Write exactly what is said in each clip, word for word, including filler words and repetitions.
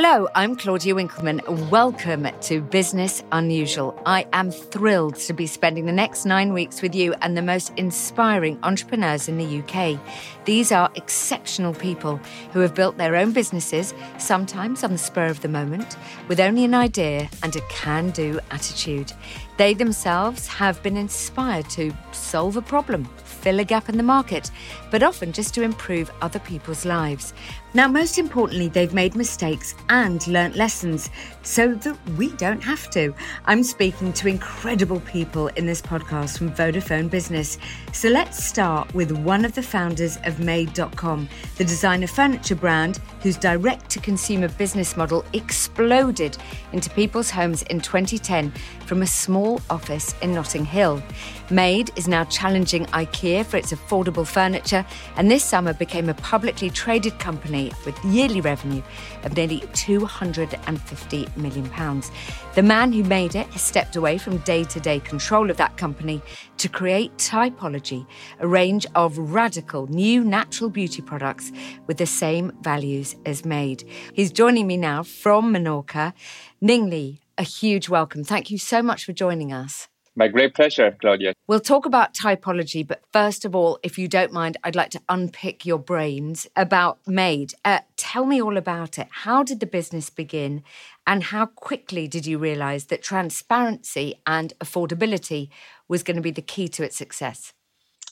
Hello, I'm Claudia Winkleman. Welcome to Business Unusual. I am thrilled to be spending the next nine weeks with you and the most inspiring entrepreneurs in the U K. These are exceptional people who have built their own businesses, sometimes on the spur of the moment, with only an idea and a can-do attitude. They themselves have been inspired to solve a problem, fill a gap in the market, but often just to improve other people's lives. Now, most importantly, they've made mistakes and learnt lessons so that we don't have to. I'm speaking to incredible people in this podcast from Vodafone Business. So let's start with one of the founders of Made dot com, the designer furniture brand whose direct-to-consumer business model exploded into people's homes in twenty ten from a small office in Notting Hill. Made is now challenging IKEA for its affordable furniture, and this summer became a publicly traded company with yearly revenue of nearly two hundred fifty million pounds. The man who made it has stepped away from day-to-day control of that company to create Typology, a range of radical new natural beauty products with the same values as Made. He's joining me now from Menorca, Ning Li. A huge welcome. Thank you so much for joining us. My great pleasure, Claudia. We'll talk about typology, but first of all, if you don't mind, I'd like to unpick your brains about Made. Uh, tell me all about it. How did the business begin, and how quickly did you realise that transparency and affordability was going to be the key to its success?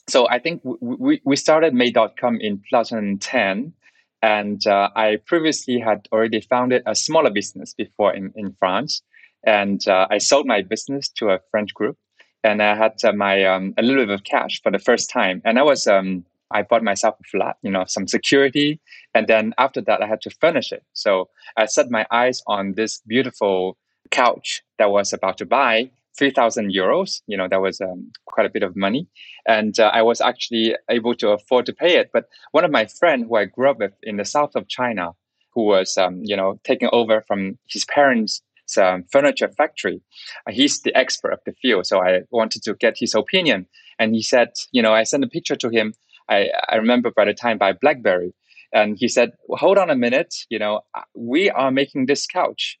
So I think we, we started Made dot com in two thousand ten. And uh, I previously had already founded a smaller business before in, in France. And uh, I sold my business to a French group, and I had uh, my um, a little bit of cash for the first time. And I was um, I bought myself a flat, you know, some security. And then after that, I had to furnish it. So I set my eyes on this beautiful couch that I was about to buy, three thousand euros. You know, that was um, quite a bit of money. And uh, I was actually able to afford to pay it. But one of my friends who I grew up with in the south of China, who was, um, you know, taking over from his parents' um, furniture factory, uh, he's the expert of the field. So I wanted to get his opinion. And he said, you know, I sent a picture to him. I, I remember by the time by BlackBerry. And he said, well, hold on a minute. You know, we are making this couch.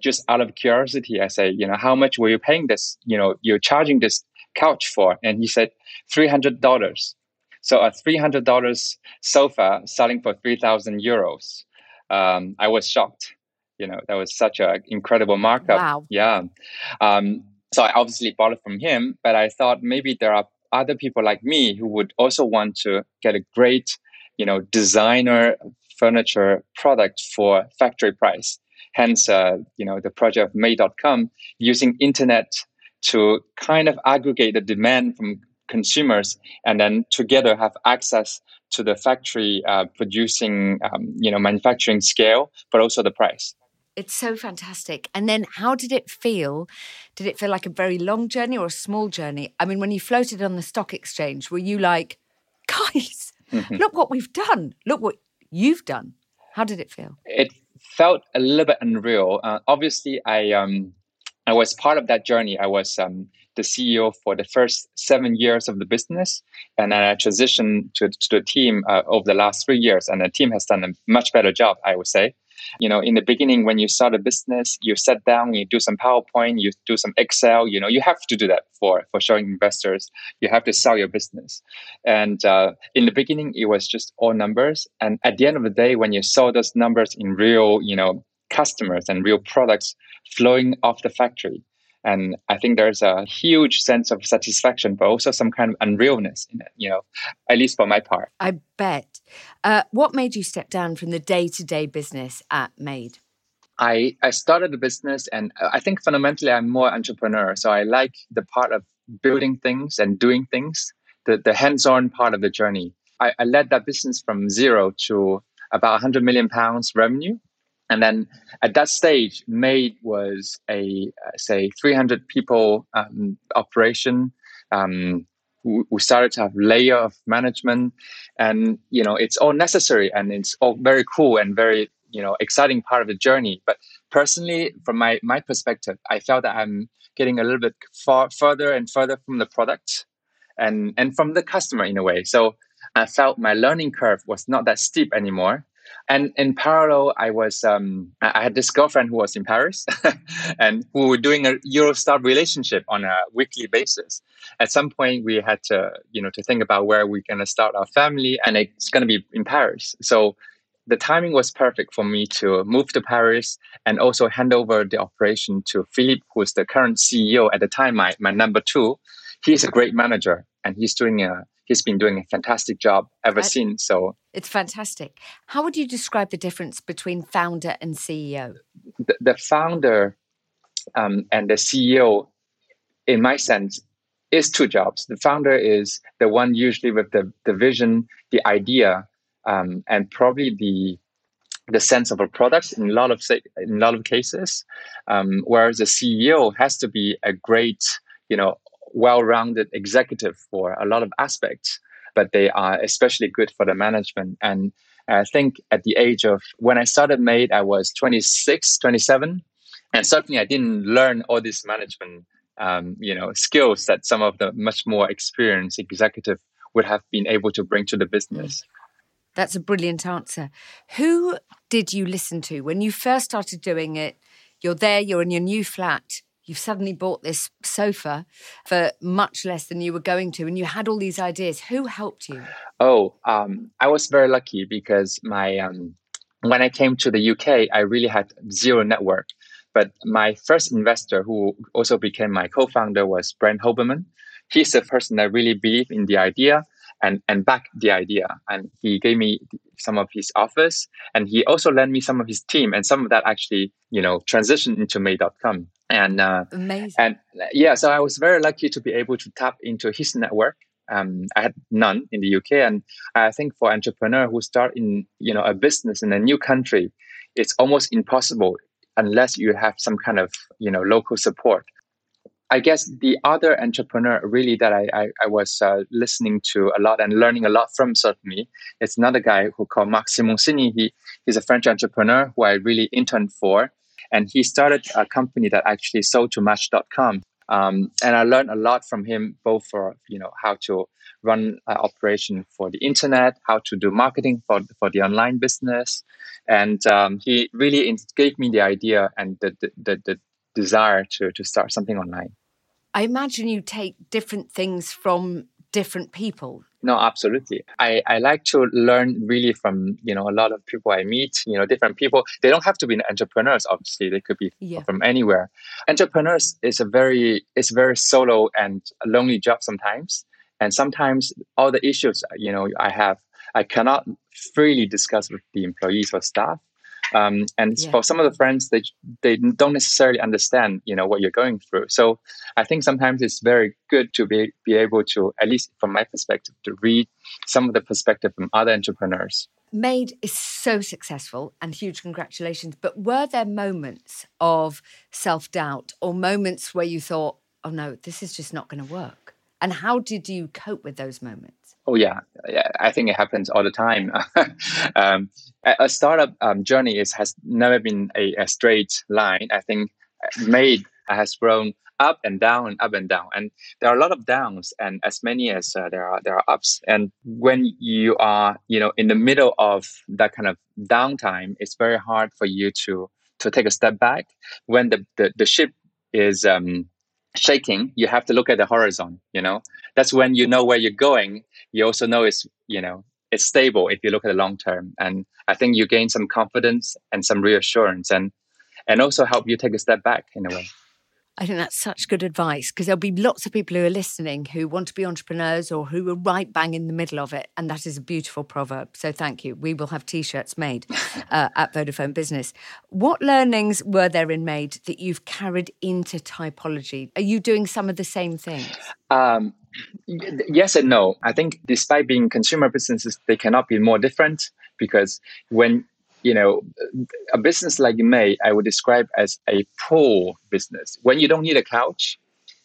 Just out of curiosity, I say, you know, how much were you paying this? You know, you're charging this couch for? And he said, three hundred dollars. So a three hundred dollars sofa selling for three thousand euros. Um, I was shocked. You know, that was such an incredible markup. Wow. Yeah. Um, so I obviously bought it from him, but I thought maybe there are other people like me who would also want to get a great, you know, designer furniture product for factory price. Hence, uh, you know, the project of Made dot com, using internet to kind of aggregate the demand from consumers and then together have access to the factory uh, producing, um, you know, manufacturing scale, but also the price. It's so fantastic. And then how did it feel? Did it feel like a very long journey or a small journey? I mean, when you floated on the stock exchange, were you like, guys, mm-hmm. look what we've done. Look what you've done. How did it feel? It felt a little bit unreal. Uh, obviously, I um, I was part of that journey. I was um, the C E O for the first seven years of the business, and then I transitioned to, to the team uh, over the last three years, and the team has done a much better job, I would say. You know, in the beginning, when you start a business, you sit down, you do some PowerPoint, you do some Excel, you know, you have to do that for, for showing investors. You have to sell your business. And uh, in the beginning, it was just all numbers. And at the end of the day, when you saw those numbers in real, you know, customers and real products flowing off the factory, and I think there's a huge sense of satisfaction, but also some kind of unrealness in it, you know, at least for my part. I bet. Uh, what made you step down from the day-to-day business at Made? I, I started the business, and I think fundamentally I'm more entrepreneur. So I like the part of building things and doing things, the, the hands-on part of the journey. I, I led that business from zero to about one hundred million pounds revenue. And then at that stage, Made was a, uh, say, three hundred people um, operation. Um, we started to have layer of management, and, you know, it's all necessary and it's all very cool and very, you know, exciting part of the journey. But personally, from my, my perspective, I felt that I'm getting a little bit far further and further from the product and, and from the customer in a way. So I felt my learning curve was not that steep anymore. And in parallel, I was um, I had this girlfriend who was in Paris, and we were doing a Eurostar relationship on a weekly basis. At some point, we had to you know to think about where we're going to start our family, and it's going to be in Paris. So the timing was perfect for me to move to Paris and also hand over the operation to Philippe, who is the current C E O at the time, my my number two. He's a great manager, and he's doing a he's been doing a fantastic job ever I, since. So it's fantastic. How would you describe the difference between founder and C E O? The, the founder um, and the C E O, in my sense, is two jobs. The founder is the one usually with the, the vision, the idea, um, and probably the the sense of a product in a lot of in a lot of cases. Um, whereas the C E O has to be a great, you know. well-rounded executive for a lot of aspects, but they are especially good for the management. And I think at the age of when I started Made, I was twenty-six, twenty-seven, and certainly I didn't learn all these management, um, you know, skills that some of the much more experienced executive would have been able to bring to the business. That's a brilliant answer. Who did you listen to when you first started doing it? You're there, you're in your new flat. You've suddenly bought this sofa for much less than you were going to, and you had all these ideas. Who helped you? Oh, um, I was very lucky because my um, when I came to the U K, I really had zero network. But my first investor, who also became my co-founder, was Brent Hoberman. He's the person that really believed in the idea and, and backed the idea. And he gave me some of his offers, and he also lent me some of his team, and some of that actually, you know, transitioned into Made dot com. And uh, Amazing. and yeah, so I was very lucky to be able to tap into his network. Um, I had none in the U K, and I think for entrepreneur who start in you know a business in a new country, it's almost impossible unless you have some kind of you know local support. I guess the other entrepreneur really that I I, I was uh, listening to a lot and learning a lot from certainly, it's another guy who called Maxime Monsigny. He he's a French entrepreneur who I really interned for. And he started a company that actually sold to Match dot com. Um, and I learned a lot from him, both for, you know, how to run an operation for the internet, how to do marketing for, for the online business. And um, he really gave me the idea and the, the, the, the desire to, to start something online. I imagine you take different things from different people. No, absolutely. I, I like to learn really from, you know, a lot of people I meet, you know, different people. They don't have to be entrepreneurs, obviously. They could be yeah. from anywhere. Entrepreneurs is a very, it's very solo and lonely job sometimes. And sometimes all the issues, you know, I have, I cannot freely discuss with the employees or staff. Um, and yeah. for some of the friends, they they don't necessarily understand, you know, what you're going through. So I think sometimes it's very good to be be able to, at least from my perspective, to read some of the perspective from other entrepreneurs. Made is so successful and huge congratulations. But were there moments of self-doubt or moments where you thought, oh, no, this is just not going to work? And how did you cope with those moments? Oh, yeah. I think it happens all the time. um, a startup um, journey is, has never been a, a straight line. I think Made has grown up and down, up and down. And there are a lot of downs and as many as uh, there are there are ups. And when you are, you know, in the middle of that kind of downtime, it's very hard for you to to take a step back. When the, the, the ship is... Um, shaking, you have to look at the horizon, you know. That's when you know where you're going. You also know it's, you know, it's stable if you look at the long term. And I think you gain some confidence and some reassurance and and also help you take a step back in a way. I think that's such good advice because there'll be lots of people who are listening who want to be entrepreneurs or who are right bang in the middle of it. And that is a beautiful proverb. So thank you. We will have T-shirts made uh, at Vodafone Business. What learnings were there in Made that you've carried into Typology? Are you doing some of the same things? Um, yes and no. I think despite being consumer businesses, they cannot be more different because when you know, a business like Made, I would describe as a pool business. When you don't need a couch,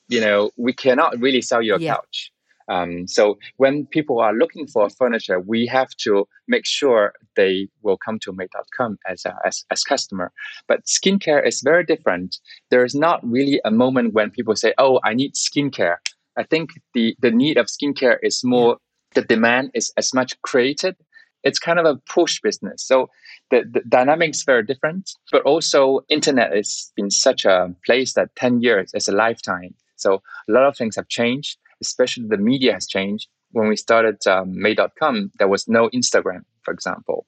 you know, we cannot really sell you a yeah. couch. Um, so when people are looking for furniture, we have to make sure they will come to Made dot com as a as, as customer. But skincare is very different. There is not really a moment when people say, oh, I need skincare. I think the, the need of skincare is more, the demand is as much created It's kind of a push business. So the, the dynamics very different, but also internet has been such a place that ten years is a lifetime. So a lot of things have changed, especially the media has changed. When we started um, Made dot com, there was no Instagram, for example.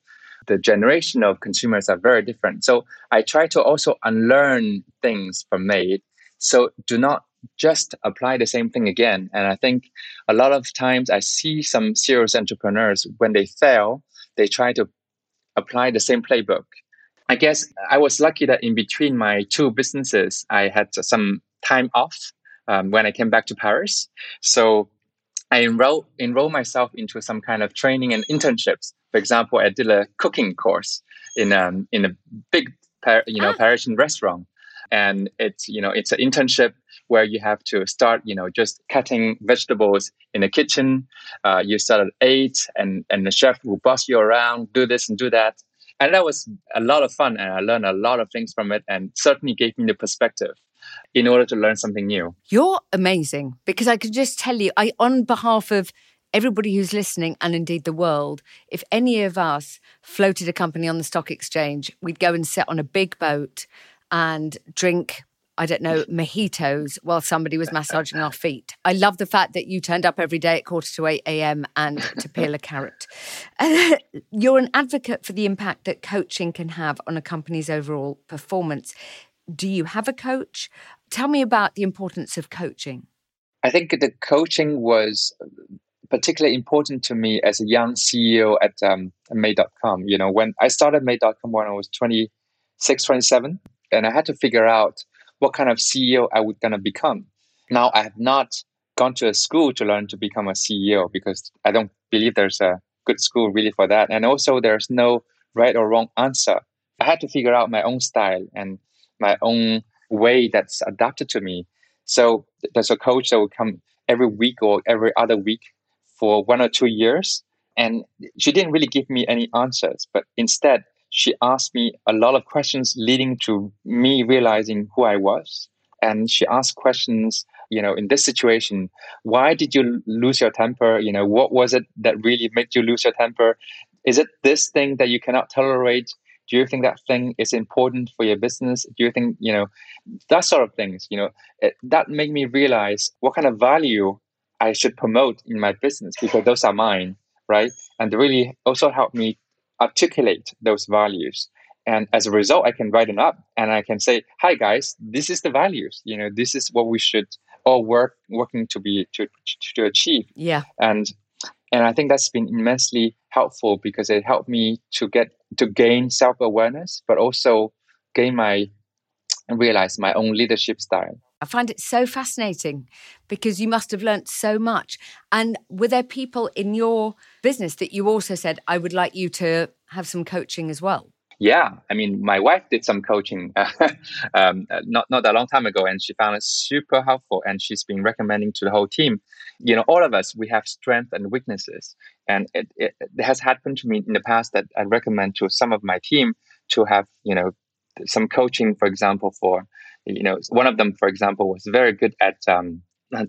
The generation of consumers are very different. So I try to also unlearn things from Made. So do not just apply the same thing again. And I think a lot of times I see some serious entrepreneurs, when they fail, they try to apply the same playbook. I guess I was lucky that in between my two businesses, I had some time off um, when I came back to Paris. So I enroll, enroll myself into some kind of training and internships. For example, I did a cooking course in um, in a big you know ah. Parisian restaurant, and it's you know it's an internship where you have to start you know just cutting vegetables in the kitchen. Uh, you start at eight, and and the chef will boss you around, do this and do that, and that was a lot of fun, and I learned a lot of things from it, and certainly gave me the perspective in order to learn something new. You're amazing, because I could just tell you, I on behalf of everybody who's listening, and indeed the world, if any of us floated a company on the stock exchange, we'd go and sit on a big boat and drink, I don't know, mojitos while somebody was massaging our feet. I love the fact that you turned up every day at quarter to eight a.m. and to peel a carrot. You're an advocate for the impact that coaching can have on a company's overall performance. Do you have a coach? Tell me about the importance of coaching. I think the coaching was particularly important to me as a young C E O at um, Made dot com. You know, when I started Made dot com when I was twenty-six, twenty-seven, and I had to figure out what kind of C E O I was going to become. Now, I have not gone to a school to learn to become a C E O, because I don't believe there's a good school really for that. And also, there's no right or wrong answer. I had to figure out my own style and my own way that's adapted to me. So there's a coach that will come every week or every other week for one or two years. And she didn't really give me any answers, but instead she asked me a lot of questions leading to me realizing who I was. And she asked questions, you know, in this situation, why did you lose your temper? You know, what was it that really made you lose your temper? Is it this thing that you cannot tolerate? Do you think that thing is important for your business? Do you think, you know, that sort of things, you know, it, that made me realize what kind of value I should promote in my business, because those are mine, right? And really also help me articulate those values. And as a result, I can write them up and I can say, hi guys, this is the values, you know, this is what we should all work working to be to, to achieve. Yeah. And and I think that's been immensely helpful, because it helped me to get to gain self-awareness, but also gain my and realize my own leadership style. I find it so fascinating, because you must have learnt so much. And were there people in your business that you also said, I would like you to have some coaching as well? Yeah. I mean, my wife did some coaching um, not, not a long time ago, and she found it super helpful. And she's been recommending to the whole team, you know, all of us, we have strengths and weaknesses. And it, it, it has happened to me in the past that I recommend to some of my team to have, you know, some coaching, for example, for, you know, one of them, for example, was very good at um,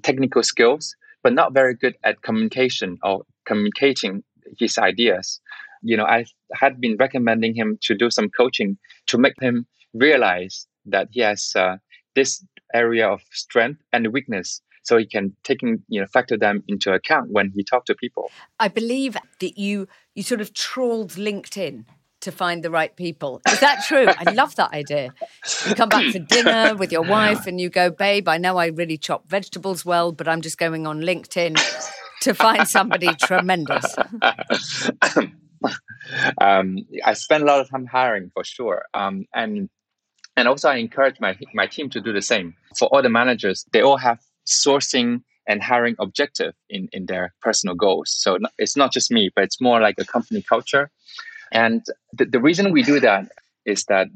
technical skills, but not very good at communication or communicating his ideas. You know, I had been recommending him to do some coaching to make him realize that he has uh, this area of strength and weakness, so he can take, you know, factor them into account when he talked to people. I believe that you you sort of trawled LinkedIn to find the right people. Is that true? I love that idea. You come back for dinner with your wife and you go, babe, I know I really chop vegetables well, but I'm just going on LinkedIn to find somebody tremendous. um, I spend a lot of time hiring, for sure. Um, and and also I encourage my, my team to do the same. For all the managers, they all have sourcing and hiring objective in, in their personal goals. So it's not just me, but it's more like a company culture. And the, the reason we do that is that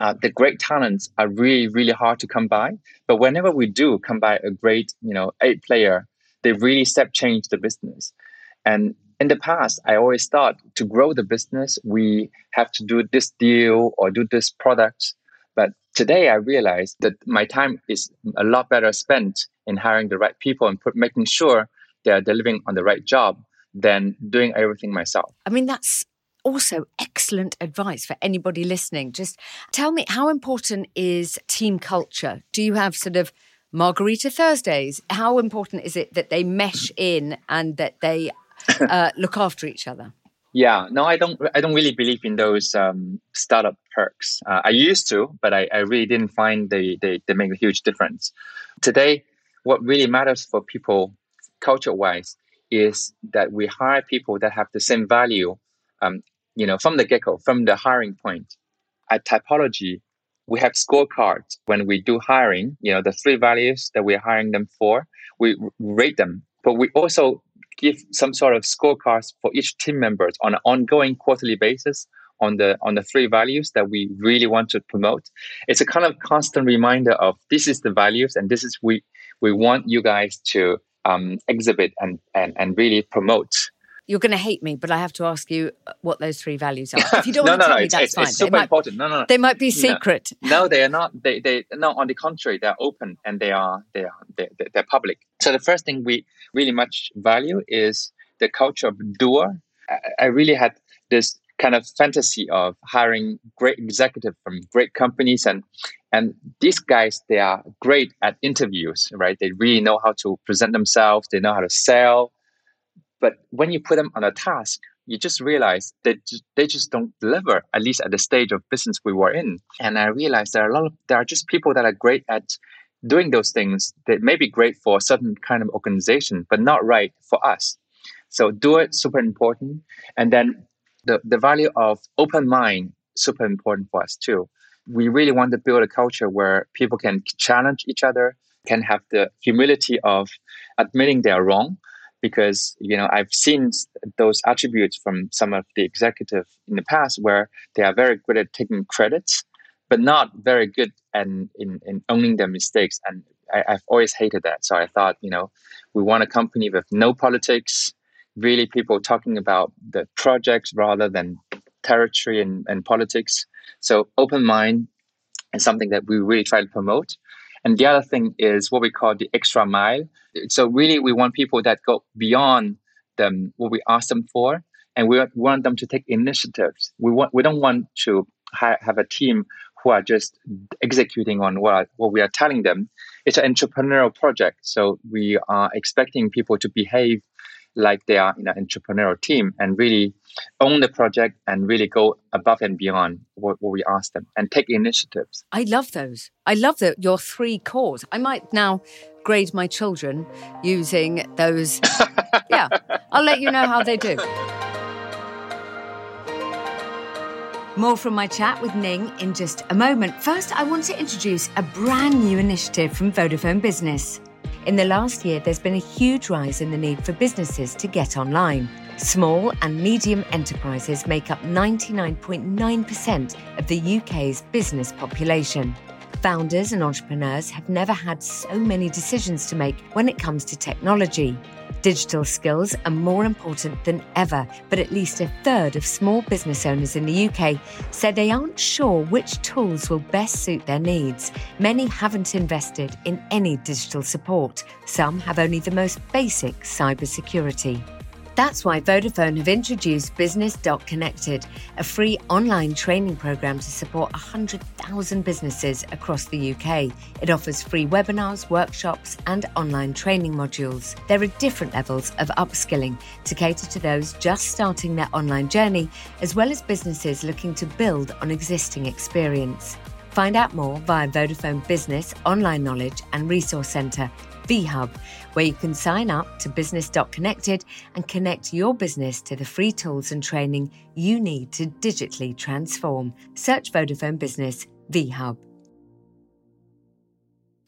uh, the great talents are really, really hard to come by. But whenever we do come by a great, you know, eight player, they really step change the business. And in the past, I always thought to grow the business, we have to do this deal or do this product. But today I realized that my time is a lot better spent in hiring the right people and put, making sure they are delivering on the right job than doing everything myself. I mean, that's also excellent advice for anybody listening. Just tell me, how important is team culture? Do you have sort of Margarita Thursdays? How important is it that they mesh in and that they uh, look after each other? Yeah, no, I don't. I don't really believe in those um, startup perks. Uh, I used to, but I, I really didn't find they, they they make a huge difference. Today, what really matters for people, culture-wise, is that we hire people that have the same value. Um, you know, from the get-go, from the hiring point. At Typology, we have scorecards when we do hiring. You know, the three values that we're hiring them for, we rate them, but we also give some sort of scorecards for each team members on an ongoing quarterly basis on the on the three values that we really want to promote. It's a kind of constant reminder of this is the values and this is we we want you guys to um, exhibit and, and and really promote. You're going to hate me, but I have to ask you what those three values are. If you don't no, want to no, tell no, me, it's, that's it's, fine. It's super might, important. No, no, no. They might be secret. No, no they are not. They, they no. On the contrary, they're open and they are they are they they're public. So the first thing we really much value is the culture of doer. I, I really had this kind of fantasy of hiring great executives from great companies, and and these guys, they are great at interviews, right? They really know how to present themselves. They know how to sell. But when you put them on a task, you just realize that they just don't deliver, at least at the stage of business we were in. And I realized there are a lot of, there are just people that are great at doing those things that may be great for a certain kind of organization, but not right for us. So do it, super important. And then the, the value of open mind, super important for us too. We really want to build a culture where people can challenge each other, can have the humility of admitting they are wrong. Because, you know, I've seen those attributes from some of the executives in the past where they are very good at taking credits, but not very good at, in, in owning their mistakes. And I, I've always hated that. So I thought, you know, we want a company with no politics, really people talking about the projects rather than territory and, and politics. So open mind is something that we really try to promote. And the other thing is what we call the extra mile. So really, we want people that go beyond them, what we ask them for, and we want them to take initiatives. We want we don't want to ha- have a team who are just executing on what, what we are telling them. It's an entrepreneurial project, so we are expecting people to behave like they are in an entrepreneurial team and really own the project and really go above and beyond what, what we ask them and take initiatives. I love those. I love the, your three cores. I might now grade my children using those. Yeah, I'll let you know how they do. More from my chat with Ning in just a moment. First, I want to introduce a brand new initiative from Vodafone Business. In the last year, there's been a huge rise in the need for businesses to get online. Small and medium enterprises make up ninety-nine point nine percent of the U K's business population. Founders and entrepreneurs have never had so many decisions to make when it comes to technology. Digital skills are more important than ever, but at least a third of small business owners in the U K say they aren't sure which tools will best suit their needs. Many haven't invested in any digital support. Some have only the most basic cybersecurity. That's why Vodafone have introduced Business.Connected, a free online training programme to support one hundred thousand businesses across the U K. It offers free webinars, workshops and online training modules. There are different levels of upskilling to cater to those just starting their online journey, as well as businesses looking to build on existing experience. Find out more via Vodafone Business Online Knowledge and Resource Centre, V-Hub, where you can sign up to business dot connected and connect your business to the free tools and training you need to digitally transform. Search Vodafone Business V-Hub.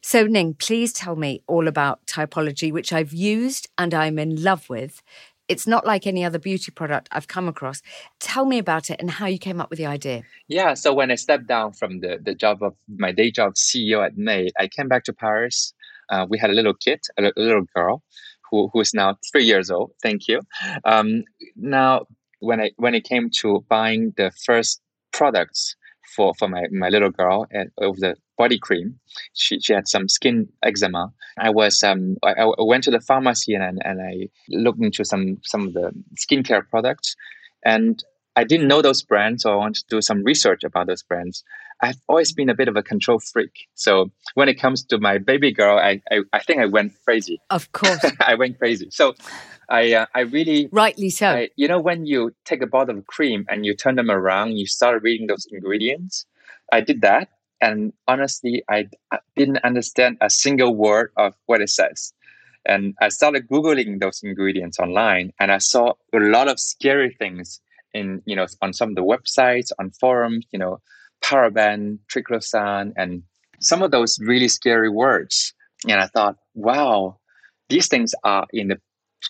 So Ning, please tell me all about Typology, which I've used and I'm in love with. It's not like any other beauty product I've come across. Tell me about it and how you came up with the idea. Yeah, so when I stepped down from the, the job of my day job C E O at Made, I came back to Paris. Uh, we had a little kid, a little girl, who who is now three years old. Thank you. Um, now, when I when it came to buying the first products for, for my, my little girl and of the body cream. She she had some skin eczema. I was um I, I went to the pharmacy and and I looked into some some of the skincare products, and I didn't know those brands, so I wanted to do some research about those brands. I've always been a bit of a control freak. So when it comes to my baby girl, I I, I think I went crazy. Of course. I went crazy. So I uh, I really... Rightly so. I, you know, when you take a bottle of cream and you turn them around, you start reading those ingredients. I did that. And honestly, I, I didn't understand a single word of what it says. And I started Googling those ingredients online, and I saw a lot of scary things in, you know, on some of the websites, on forums, you know, paraben, triclosan, and some of those really scary words. And I thought, wow, these things are in the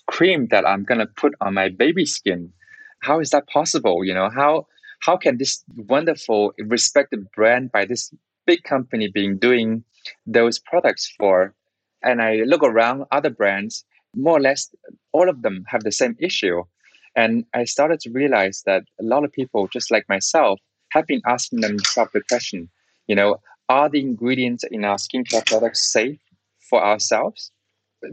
cream that I'm going to put on my baby's skin. How is that possible? You know, how, how can this wonderful, respected brand by this big company being doing those products for? And I look around other brands, more or less, all of them have the same issue. And I started to realize that a lot of people, just like myself, have been asking themselves the question, you know, are the ingredients in our skincare products safe for ourselves?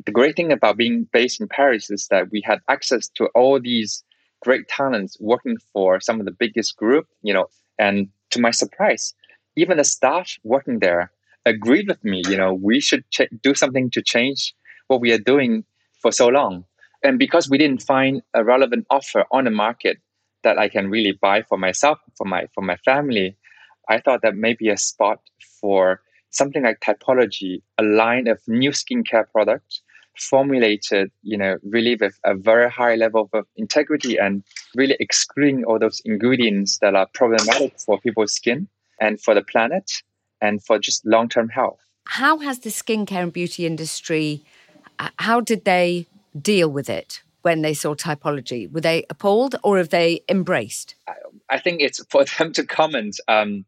The great thing about being based in Paris is that we had access to all these great talents working for some of the biggest group, you know, and to my surprise, even the staff working there agreed with me, you know, we should ch- do something to change what we are doing for so long. And because we didn't find a relevant offer on the market that I can really buy for myself, for my for my family, I thought that maybe a spot for something like Typology, a line of new skincare products formulated, you know, really with a very high level of integrity and really excluding all those ingredients that are problematic for people's skin and for the planet and for just long-term health. How has the skincare and beauty industry, how did they deal with it when they saw Typology? Were they appalled or have they embraced? I think it's for them to comment. Um,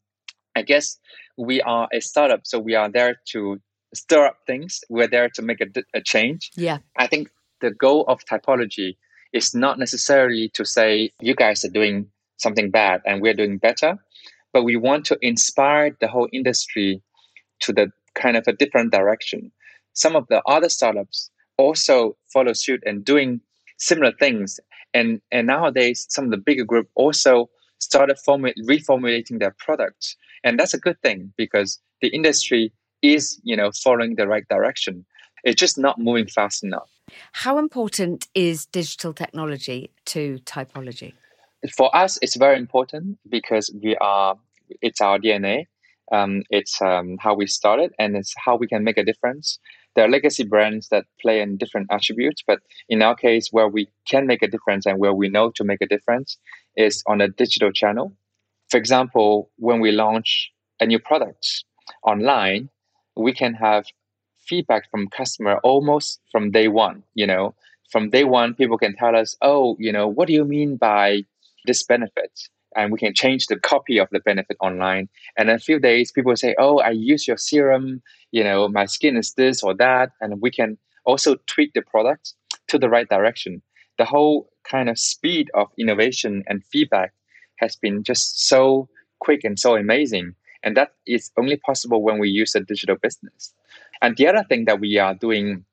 I guess we are a startup, so we are there to stir up things. We're there to make a, a change. Yeah. I think the goal of Typology is not necessarily to say, you guys are doing something bad and we're doing better, but we want to inspire the whole industry to the kind of a different direction. Some of the other startups also follow suit and doing similar things. And and nowadays, some of the bigger group also started formu- reformulating their products. And that's a good thing because the industry is, you know, following the right direction. It's just not moving fast enough. How important is digital technology to Typology? For us, it's very important because we are, it's our D N A. Um, it's um, how we started and it's how we can make a difference. There are legacy brands that play in different attributes, but in our case, where we can make a difference and where we know to make a difference is on a digital channel. For example, when we launch a new product online, we can have feedback from customer almost from day one. You know, from day one, people can tell us, oh, you know, what do you mean by this benefit? And we can change the copy of the benefit online. And in a few days, people say, oh, I use your serum, you know, my skin is this or that. And we can also tweak the product to the right direction. The whole kind of speed of innovation and feedback has been just so quick and so amazing. And that is only possible when we use a digital business. And the other thing that we are doing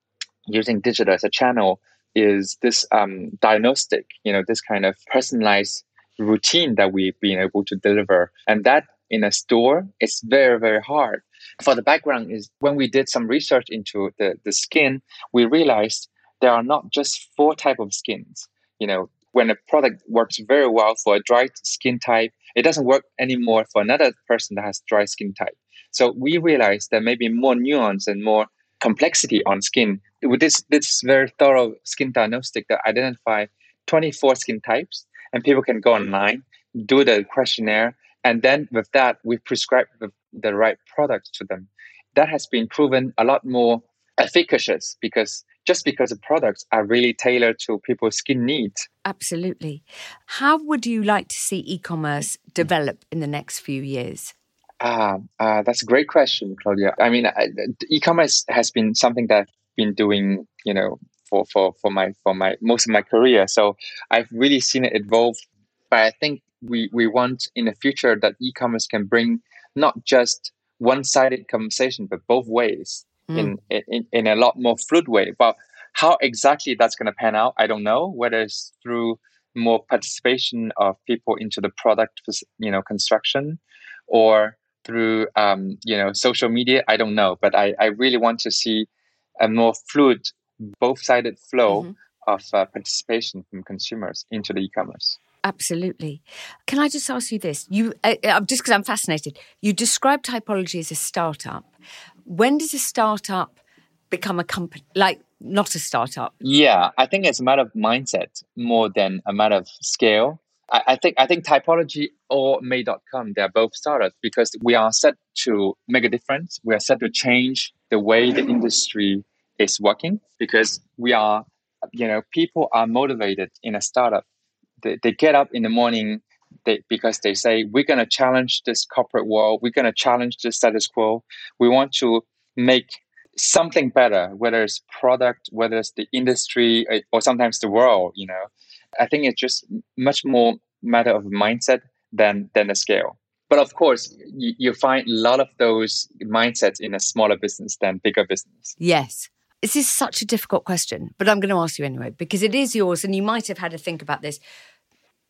using digital as a channel is this um, diagnostic, you know, this kind of personalized routine that we've been able to deliver. And that in a store, it's very, very hard. For the background is when we did some research into the, the skin, we realized there are not just four types of skins. You know, when a product works very well for a dry skin type, it doesn't work anymore for another person that has dry skin type. So we realized there may be more nuance and more complexity on skin. With this, this very thorough skin diagnostic that identify twenty-four skin types, and people can go online, do the questionnaire, and then with that, we prescribe the, the right products to them. That has been proven a lot more efficacious because just because the products are really tailored to people's skin needs. Absolutely. How would you like to see e-commerce develop in the next few years? Ah, uh, that's a great question, Claudia. I mean, I, e-commerce has been something that I've been doing, you know, For, for, for my for my most of my career. So I've really seen it evolve. But I think we, we want in the future that e-commerce can bring not just one-sided conversation, but both ways mm. in, in, in a lot more fluid way. But how exactly that's going to pan out, I don't know, whether it's through more participation of people into the product, you know, construction, or through, um, you know, social media, I don't know. But I, I really want to see a more fluid, both-sided flow mm-hmm. of uh, participation from consumers into the e-commerce. Absolutely. Can I just ask you this? You, uh, just because I'm fascinated, you described Typology as a startup. When does a startup become a company, like not a startup? Yeah, I think it's a matter of mindset more than a matter of scale. I, I think I think Typology or Made dot com, they're both startups because we are set to make a difference. We are set to change the way the industry is working because we are, you know, people are motivated in a startup. They, they get up in the morning they, because they say, we're going to challenge this corporate world. We're going to challenge the status quo. We want to make something better, whether it's product, whether it's the industry, or sometimes the world, you know. I think it's just much more matter of mindset than than the scale. But of course, you, you find a lot of those mindsets in a smaller business than bigger business. Yes. This is such a difficult question, but I'm going to ask you anyway, because it is yours and you might have had to think about this.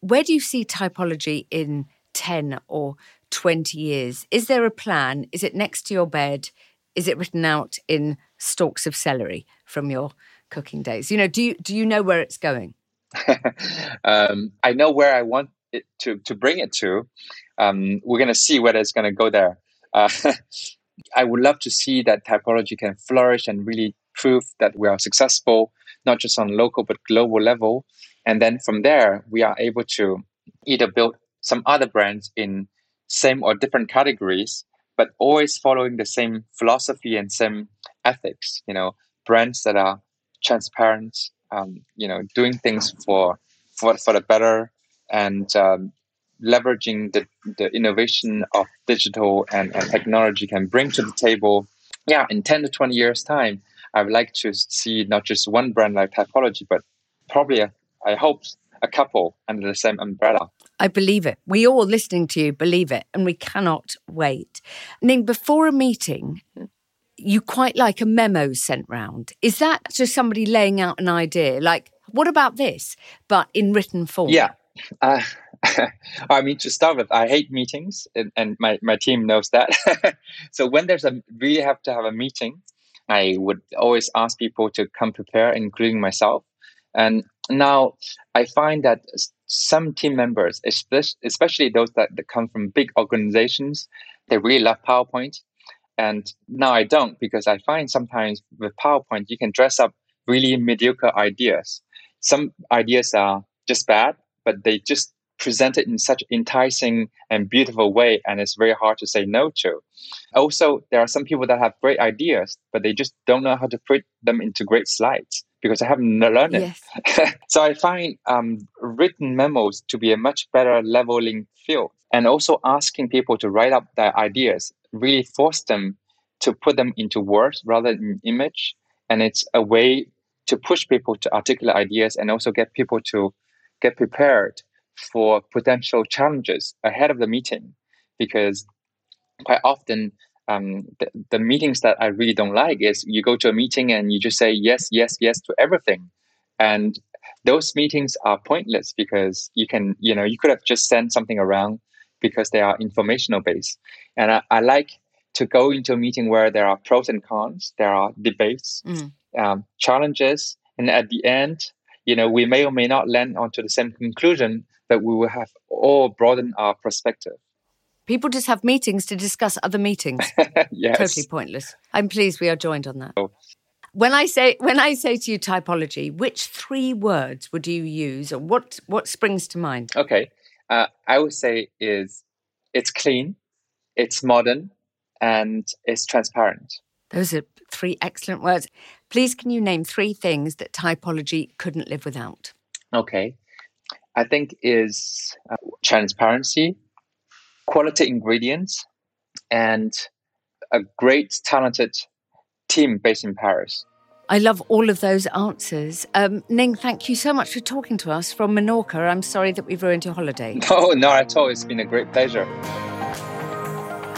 Where do you see Typology in ten or twenty years? Is there a plan? Is it next to your bed? Is it written out in stalks of celery from your cooking days? You know, do you, do you know where it's going? um, I know where I want it to, to bring it to. Um, we're going to see whether it's going to go there. Uh, I would love to see that Typology can flourish and really prove that we are successful, not just on local but global level. And then from there, we are able to either build some other brands in same or different categories, but always following the same philosophy and same ethics, you know, brands that are transparent, um, you know, doing things for for, for the better and um, leveraging the, the innovation of digital and, and technology can bring to the table. Yeah, in ten to twenty years time, I would like to see not just one brand like Typology, but probably, a, I hope, a couple under the same umbrella. I believe it. We all listening to you believe it, and we cannot wait. Ning, before a meeting, you quite like a memo sent round. Is that just somebody laying out an idea? Like, what about this, but in written form? Yeah. Uh, I mean, to start with, I hate meetings, and, and my, my team knows that. So when there's a, we have to have a meeting, I would always ask people to come prepare, including myself. And now I find that some team members, especially those that come from big organizations, they really love PowerPoint. And now I don't, because I find sometimes with PowerPoint, you can dress up really mediocre ideas. Some ideas are just bad, but they just present it in such enticing and beautiful way, and it's very hard to say no to. Also, there are some people that have great ideas, but they just don't know how to put them into great slides because they haven't learned it. Yes. So I find um, written memos to be a much better leveling field, and also asking people to write up their ideas really force them to put them into words rather than image, and it's a way to push people to articulate ideas and also get people to get prepared for potential challenges ahead of the meeting, because quite often um, the, the meetings that I really don't like is you go to a meeting and you just say yes, yes, yes to everything. And those meetings are pointless because you can, you know, you could have just sent something around because they are informational based. And I, I like to go into a meeting where there are pros and cons, there are debates, mm. um, challenges. And at the end, you know, we may or may not land onto the same conclusion, but we will have all broadened our perspective. People just have meetings to discuss other meetings. Yes. Totally pointless. I'm pleased we are joined on that. Oh. When I say when I say to you Typology, which three words would you use, or what, what springs to mind? Okay. Uh, I would say is it's clean, it's modern, and it's transparent. Those are three excellent words. Please, can you name three things that Typology couldn't live without? Okay. I think is uh, transparency, quality ingredients, and a great, talented team based in Paris. I love all of those answers. Um, Ning, thank you so much for talking to us from Menorca. I'm sorry that we've ruined your holiday. No, not at all. It's been a great pleasure.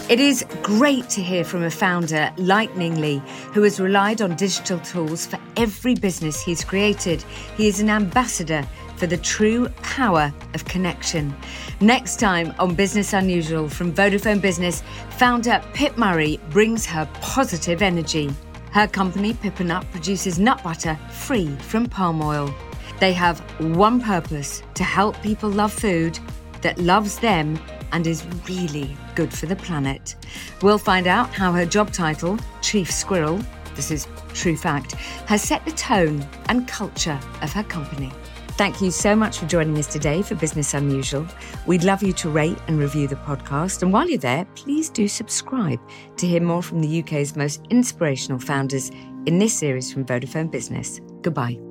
It is great to hear from a founder like Ning Li, who has relied on digital tools for every business he's created. He is an ambassador for the true power of connection. Next time on Business Unusual from Vodafone Business, founder Pip Murray brings her positive energy. Her company, Pip and Nut, produces nut butter free from palm oil. They have one purpose: to help people love food that loves them and is really good for the planet. We'll find out how her job title, Chief Squirrel, this is true fact, has set the tone and culture of her company. Thank you so much for joining us today for Business Unusual. We'd love you to rate and review the podcast. And while you're there, please do subscribe to hear more from the U K's most inspirational founders in this series from Vodafone Business. Goodbye.